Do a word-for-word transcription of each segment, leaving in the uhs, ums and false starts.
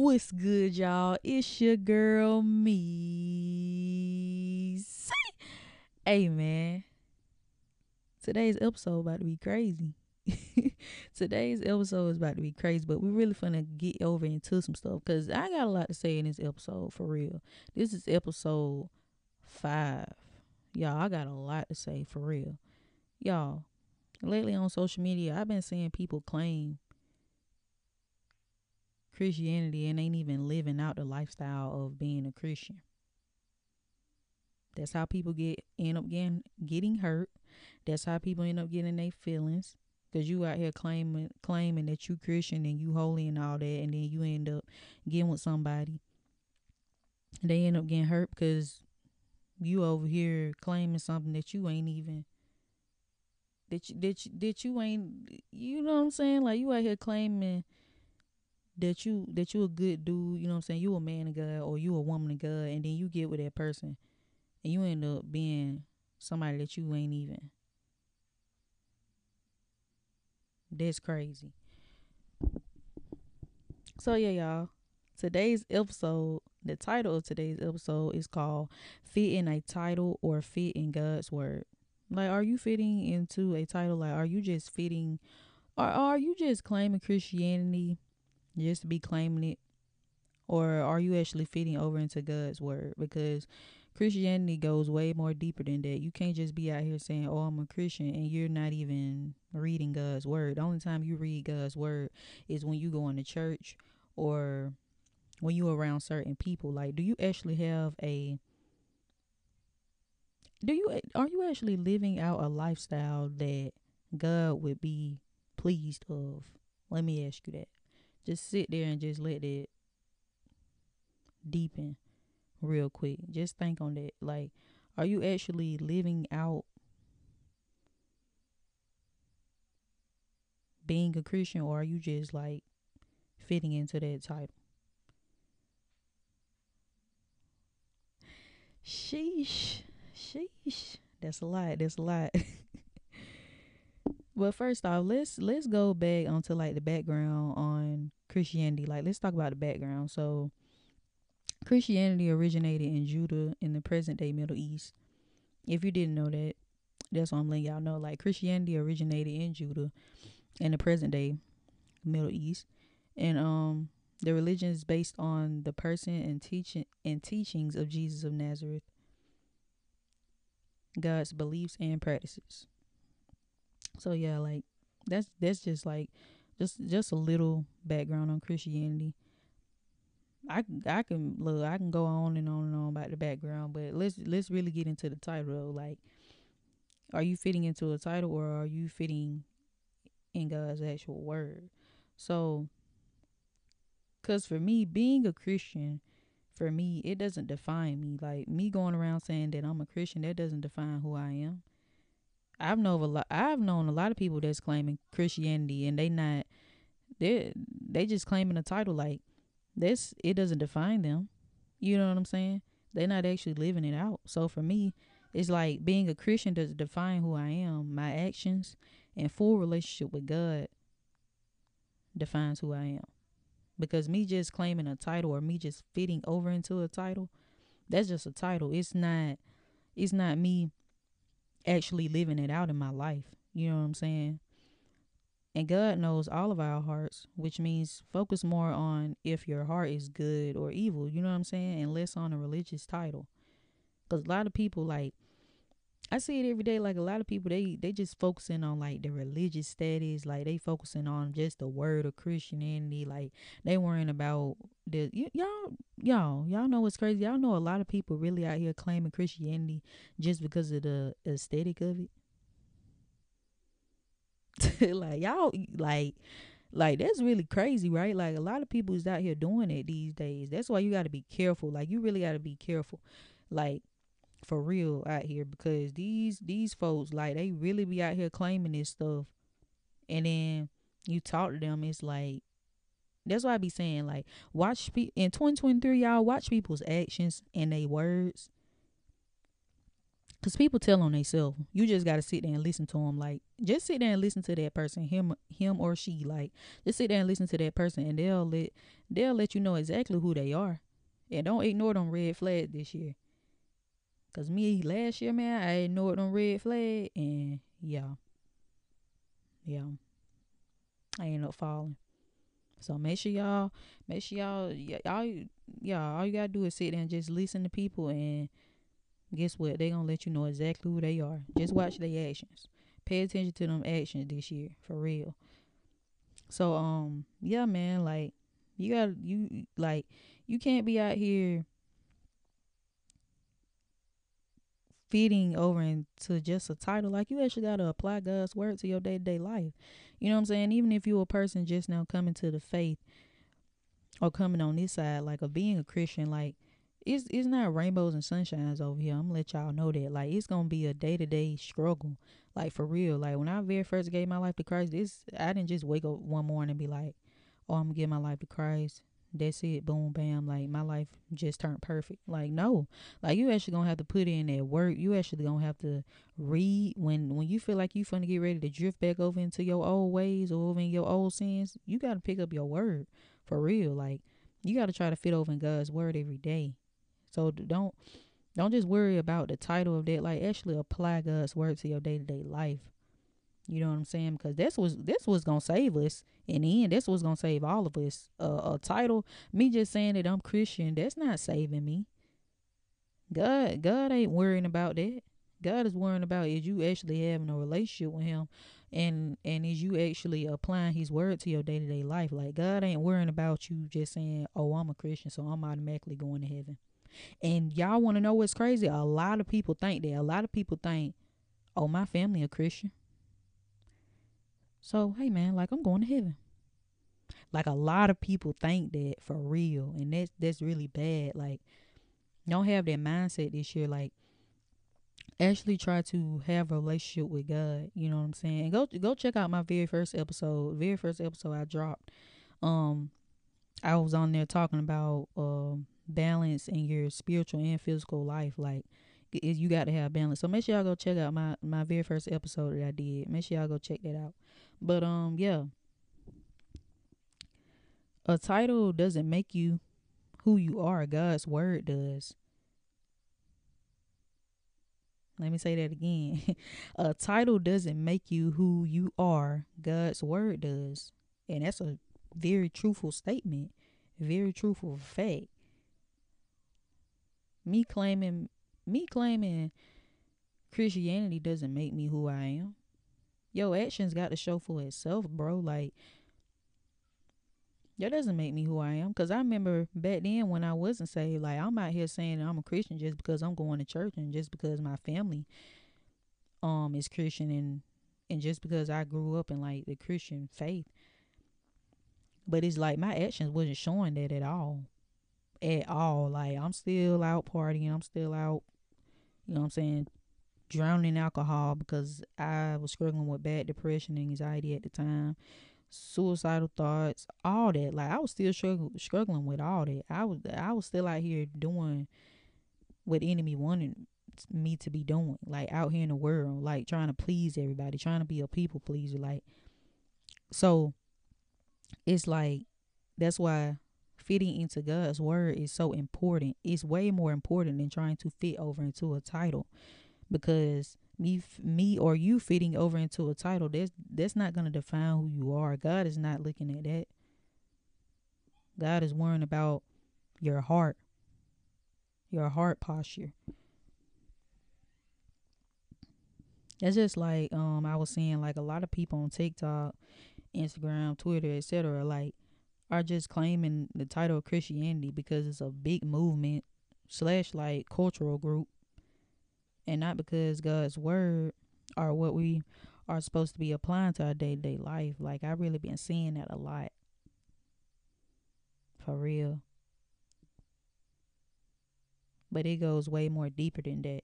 What's good, y'all? It's your girl, Meese. Hey, man. Today's episode about to be crazy. Today's episode is about to be crazy, but we're really finna get over into some stuff because I got a lot to say in this episode, for real. This is episode five. Y'all, I got a lot to say, for real. Y'all, lately on social media, I've been seeing people claim Christianity and ain't even living out the lifestyle of being a Christian. That's how people get end up getting getting hurt. That's how people end up getting their feelings, because you out here claiming claiming that you Christian and you holy and all that, and then you end up getting with somebody. They end up getting hurt because you over here claiming something that you ain't even that you, that you, that you ain't. You know what I'm saying? Like, you out here claiming that you that you a good dude, you know what I'm saying, you a man of God or you a woman of God, and then you get with that person and you end up being somebody that you ain't even. That's crazy. So yeah, y'all, today's episode, the title of today's episode is called Fit in a Title or Fit in God's Word. Like, are you fitting into a title? Like, are you just fitting, or are you just claiming Christianity just to be claiming it? Or are you actually fitting over into God's word? Because Christianity goes way more deeper than that. You can't just be out here saying, oh, I'm a Christian, and you're not even reading God's word. The only time you read God's word is when you go into church or when you're around certain people. Like, do you actually have a do you are you actually living out a lifestyle that God would be pleased of? Let me ask you that. Just sit there and just let it deepen real quick. Just think on that. Like, are you actually living out being a Christian, or are you just like fitting into that title? Sheesh. Sheesh. That's a lot. That's a lot. Well, first off, let's let's go back onto like the background on Christianity. Like, let's talk about the background. So, Christianity originated in Judah in the present day Middle East. If you didn't know that, that's what I'm letting y'all know. Like, Christianity originated in Judah in the present day Middle East, and um, the religion is based on the person and teaching and teachings of Jesus of Nazareth, God's beliefs and practices. So yeah, like that's that's just like just just a little background on Christianity. I I can look, I can go on and on and on about the background, but let's let's really get into the title. Like, are you fitting into a title, or are you fitting in God's actual word? So, cause for me, being a Christian, for me, it doesn't define me. Like, me going around saying that I'm a Christian, that doesn't define who I am. I've known a lot. I've known a lot of people that's claiming Christianity, and they not they they just claiming a title. Like, this, it doesn't define them. You know what I'm saying? They're not actually living it out. So for me, it's like being a Christian doesn't define who I am. My actions and full relationship with God defines who I am. Because me just claiming a title, or me just fitting over into a title, that's just a title. It's not. It's not me actually living it out in my life. You know what I'm saying? And God knows all of our hearts, which means focus more on if your heart is good or evil, you know what I'm saying, and less on a religious title. Because a lot of people, like, I see it every day, like a lot of people, they they just focusing on like the religious status, like they focusing on just the word of Christianity, like they worrying about the y- y'all y'all y'all know what's crazy. Y'all know a lot of people really out here claiming Christianity just because of the aesthetic of it. Like, y'all like like that's really crazy, right? Like, a lot of people is out here doing it these days. That's why you got to be careful. Like, you really got to be careful. Like, for real out here, because these these folks, like, they really be out here claiming this stuff, and then you talk to them, it's like, that's why I be saying, like, watch pe- in twenty twenty-three, y'all, watch people's actions and they words, Because people tell on themselves. You just got to sit there and listen to them. Like, just sit there and listen to that person, him him or she. Like, just sit there and listen to that person, and they'll let, they'll let you know exactly who they are. And don't ignore them red flags this year. Because me, last year, man, I ignored them red flags. And, yeah. Yeah. I ended up falling. So, make sure y'all, make sure y'all, y'all, y'all, all you got to do is sit there and just listen to people. And guess what? They're going to let you know exactly who they are. Just watch their actions. Pay attention to them actions this year. For real. So, um, yeah, man, like, you got, you, like, you can't be out here fitting over into just a title. Like, you actually got to apply God's word to your day-to-day life. You know what I'm saying? Even if you're a person just now coming to the faith or coming on this side, like, of being a Christian, like, it's it's not rainbows and sunshines over here. I'm going to let y'all know that. Like, it's going to be a day-to-day struggle. Like, for real. Like, when I very first gave my life to Christ, this I didn't just wake up one morning and be like, oh, I'm going to give my life to Christ. That's it. Boom, bam. Like, my life just turned perfect. Like, no. Like, you actually gonna have to put in that work. You actually gonna have to read. When when you feel like you finna get ready to drift back over into your old ways or over in your old sins, you gotta pick up your word. For real. Like, you gotta try to fit over in God's word every day. So don't don't just worry about the title of that. Like, actually apply God's word to your day-to-day life. You know what I'm saying? Because that's what's, that's what's going to save us. In the end, that's what's going to save all of us. Uh, a title, me just saying that I'm Christian, that's not saving me. God, God ain't worrying about that. God is worrying about is you actually having a relationship with him, and and is you actually applying his word to your day-to-day life. Like, God ain't worrying about you just saying, oh, I'm a Christian, so I'm automatically going to heaven. And y'all want to know what's crazy? A lot of people think that. A lot of people think, oh, my family a Christian, so, hey, man, like, I'm going to heaven. Like, a lot of people think that, for real. And that's, that's really bad. Like, don't have that mindset this year. Like, actually try to have a relationship with God. You know what I'm saying? And go, go check out my very first episode. Very first episode I dropped. Um, I was on there talking about um, balance in your spiritual and physical life. Like, is you got to have balance. So make sure y'all go check out my, my very first episode that I did. Make sure y'all go check that out. But, um, yeah, a title doesn't make you who you are. God's word does. Let me say that again. A title doesn't make you who you are. God's word does. And that's a very truthful statement. Very truthful fact. Me claiming Me claiming Christianity doesn't make me who I am. Yo, actions got to show for itself, bro. Like, that doesn't make me who I am. Because I remember back then when I wasn't saved, like, I'm out here saying I'm a Christian just because I'm going to church and just because my family um is Christian and, and just because I grew up in, like, the Christian faith. But it's like my actions wasn't showing that at all. At all. Like, I'm still out partying. I'm still out, you know what I'm saying, drowning in alcohol because I was struggling with bad depression and anxiety at the time, suicidal thoughts, all that. Like, I was still strugg- struggling with all that. I was I was still out here doing what the enemy wanted me to be doing, like, out here in the world, like, trying to please everybody, trying to be a people pleaser. Like, so it's like, that's why fitting into God's word is so important. It's way more important than trying to fit over into a title, because me, me or you fitting over into a title, that's that's not going to define who you are. God is not looking at that. God is worrying about your heart, your heart posture. That's just like um I was saying, like, a lot of people on TikTok, Instagram, Twitter, et cetera, like, are just claiming the title of Christianity because it's a big movement slash, like, cultural group, and not because God's word are what we are supposed to be applying to our day-to-day life. Like, I've really been seeing that a lot. For real. But it goes way more deeper than that.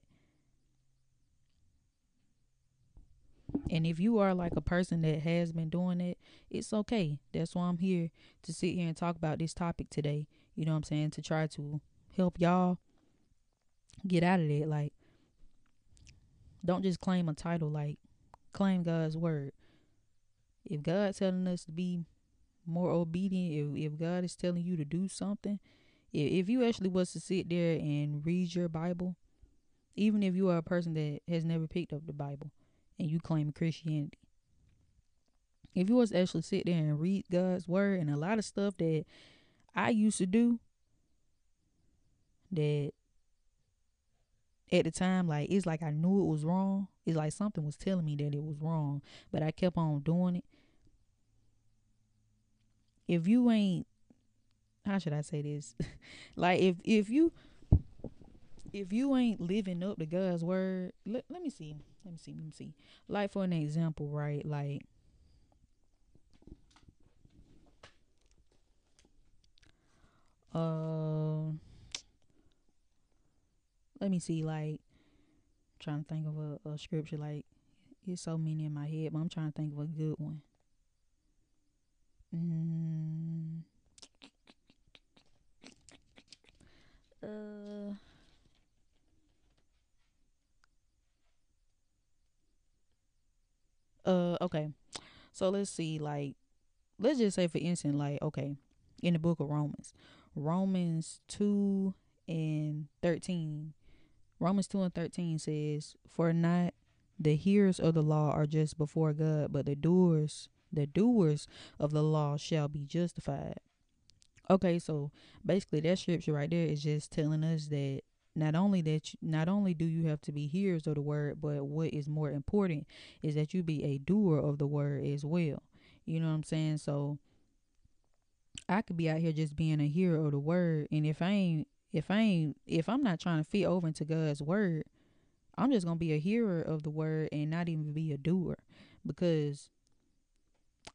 And if you are, like, a person that has been doing it, it's okay. That's why I'm here, to sit here and talk about this topic today. You know what I'm saying? To try to help y'all get out of that. Like, Don't just claim a title. Like, claim God's word. If God's telling us to be more obedient, if, if God is telling you to do something, if, if you actually was to sit there and read your Bible, even if you are a person that has never picked up the Bible and you claim Christianity, if you was to actually sit there and read God's word, and a lot of stuff that I used to do that at the time, like, it's like I knew it was wrong. It's like something was telling me that it was wrong, but I kept on doing it. If you ain't, how should I say this? like if, if you, if you ain't living up to God's word, let, let me see, let me see, let me see. Like, for an example, right? Like, um, uh, let me see, like, I'm trying to think of a, a scripture. Like, there's so many in my head, but I'm trying to think of a good one. Mm. Uh, uh, okay. So let's see, like, let's just say, for instance, like, okay, in the book of Romans, Romans two and thirteen, Romans two and thirteen says, "For not the hearers of the law are just before God, but the doers." The doers of the law shall be justified." Okay, so basically that scripture right there is just telling us that not only that you, not only do you have to be hearers of the word, but what is more important is that you be a doer of the word as well. You know what I'm saying? So I could be out here just being a hearer of the word, and if I ain't, if I ain't, if I'm not trying to fit over into God's word, I'm just gonna be a hearer of the word and not even be a doer, because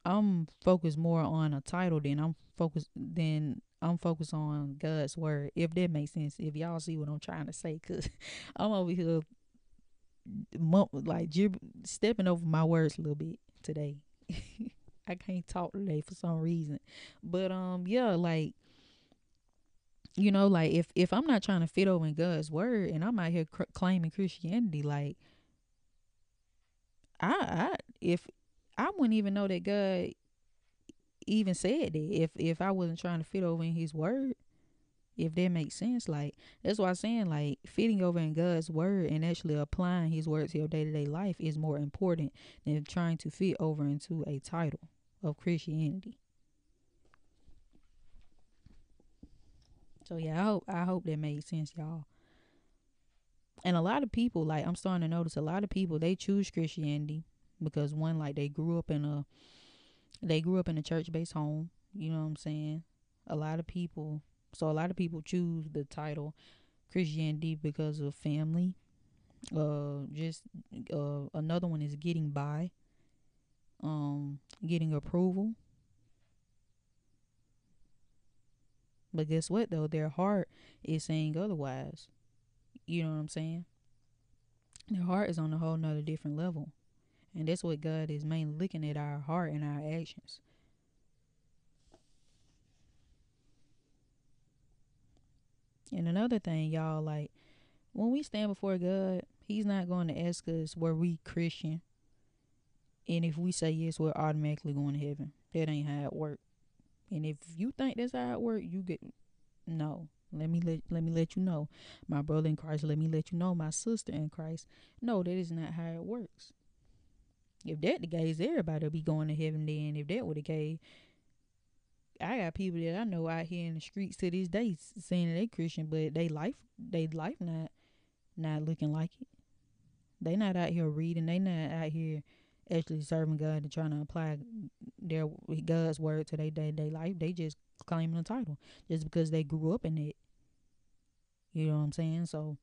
I'm focused more on a title than I'm focused than I'm focused on God's word, if that makes sense. If y'all see what I'm trying to say, because I'm over here like stepping over my words a little bit today. I can't talk today for some reason, but um, yeah, like, you know, like if if I'm not trying to fit over in God's word, and I'm out here cr- claiming Christianity, like, I I if. I wouldn't even know that God even said that if if I wasn't trying to fit over in his word, if that makes sense. Like, that's why I'm saying, like, fitting over in God's word and actually applying his word to your day-to-day life is more important than trying to fit over into a title of Christianity. So yeah, I hope I hope that made sense, y'all. And a lot of people, like, I'm starting to notice a lot of people, they choose Christianity because, one, like, they grew up in a they grew up in a church-based home. You know what I'm saying? A lot of people, so a lot of people choose the title Christianity because of family. Uh, just uh, another one is getting by, um, getting approval. But guess what though? Their heart is saying otherwise. You know what I'm saying? Their heart is on a whole nother different level. And that's what God is mainly looking at, our heart and our actions. And another thing, y'all, like, when we stand before God, he's not going to ask us, were we Christian? And if we say yes, we're automatically going to heaven. That ain't how it works. And if you think that's how it works, you get, no. Let me let, let me let you know, my brother in Christ, let me let you know, my sister in Christ, no, that is not how it works. If that the case, everybody will be going to heaven then. If that were the case, I got people that I know out here in the streets to this day saying they Christian, but they life, they life not, not looking like it. They not out here reading. They not out here actually serving God and trying to apply their God's word to their day-to-day life. They just claiming a title just because they grew up in it. You know what I'm saying? So,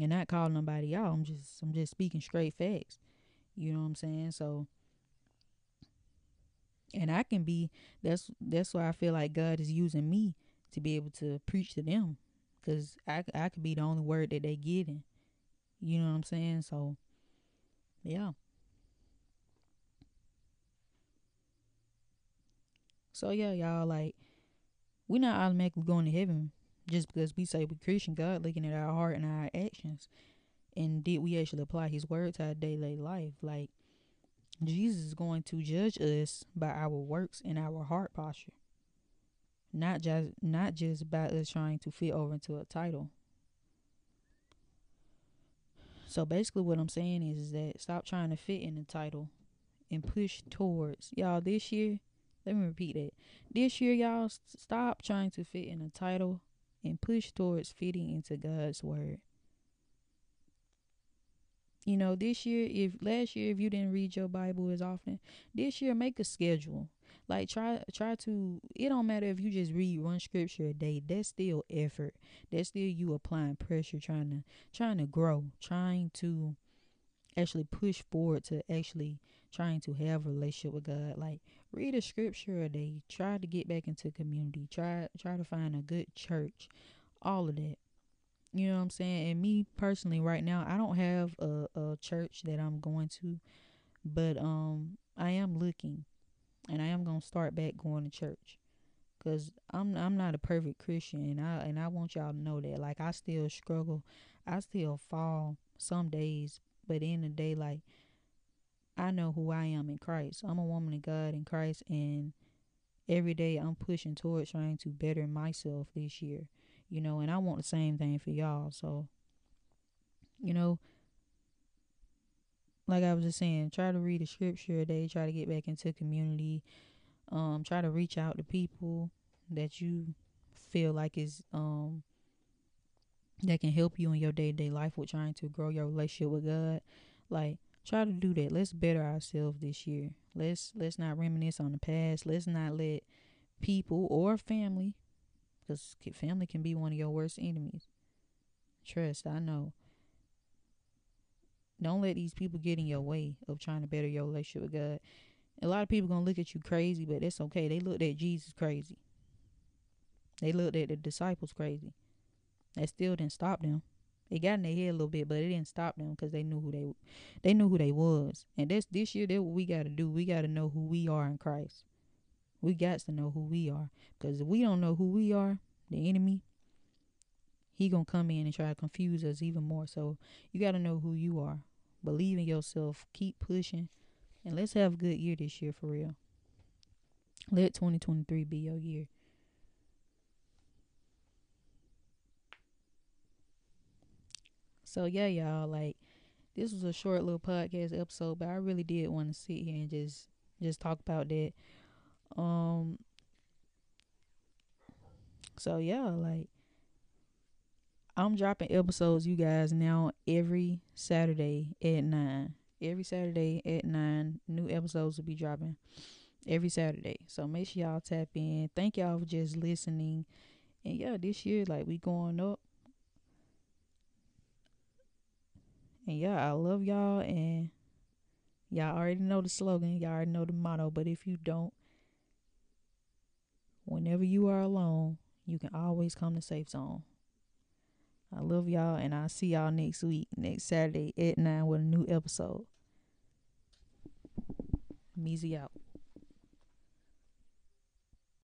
and not calling nobody out. I'm just, I'm just speaking straight facts. You know what I'm saying? So, and I can be, that's, that's why I feel like God is using me to be able to preach to them, because I, I could be the only word that they getting. You know what I'm saying? So, yeah. So, yeah, y'all, like, we're not automatically going to heaven just because we say we're Christian. God looking at our heart and our actions. And did we actually apply his word to our daily life? Like, Jesus is going to judge us by our works and our heart posture. Not just not just by us trying to fit over into a title. So basically what I'm saying is, is that stop trying to fit in the title and push towards. Y'all, this year, let me repeat that. This year, y'all, st- stop trying to fit in a title and push towards fitting into God's word. You know, this year, if last year, if you didn't read your Bible as often, this year, make a schedule. Like, try try to, it don't matter if you just read one scripture a day. That's still effort. That's still you applying pressure, trying to, trying to grow, trying to actually push forward to actually trying to have a relationship with God. Like, read a scripture a day. Try to get back into community. Try, try to find a good church. All of that. You know what I'm saying? And me personally right now, I don't have a, a church that I'm going to, but um, I am looking, and I am going to start back going to church, because I'm I'm not a perfect Christian, and I, and I want y'all to know that. Like, I still struggle. I still fall some days, but at the end of the day, like, I know who I am in Christ. I'm a woman of God in Christ, and every day I'm pushing towards trying to better myself this year. You know, and I want the same thing for y'all. So, you know, like I was just saying, try to read the scripture a day. Try to get back into community. Um, try to reach out to people that you feel like is um that can help you in your day to day life with trying to grow your relationship with God. Like, try to do that. Let's better ourselves this year. Let's let's not reminisce on the past. Let's not let people or family. Because family can be one of your worst enemies. Trust, I know. Don't let these people get in your way of trying to better your relationship with God. A lot of people going to look at you crazy, but that's okay. They looked at Jesus crazy. They looked at the disciples crazy. That still didn't stop them. It got in their head a little bit, but it didn't stop them, because they knew who they they knew who they was. And that's this year, that's what we got to do. We got to know who we are in Christ. We got to know who we are, because if we don't know who we are, the enemy, he going to come in and try to confuse us even more. So you got to know who you are. Believe in yourself. Keep pushing. And let's have a good year this year, for real. Let twenty twenty-three be your year. So, yeah, y'all, like, this was a short little podcast episode, but I really did want to sit here and just, just talk about that. Um, so yeah, like, I'm dropping episodes, you guys, now every Saturday at nine, every Saturday at nine, new episodes will be dropping every Saturday. So make sure y'all tap in. Thank y'all for just listening. And yeah, this year, like, we going up, and yeah, I love y'all. And y'all already know the slogan. Y'all already know the motto, but if you don't, whenever you are alone, you can always come to Safe Zone. I love y'all, and I'll see y'all next week, next Saturday at nine with a new episode. Measy out.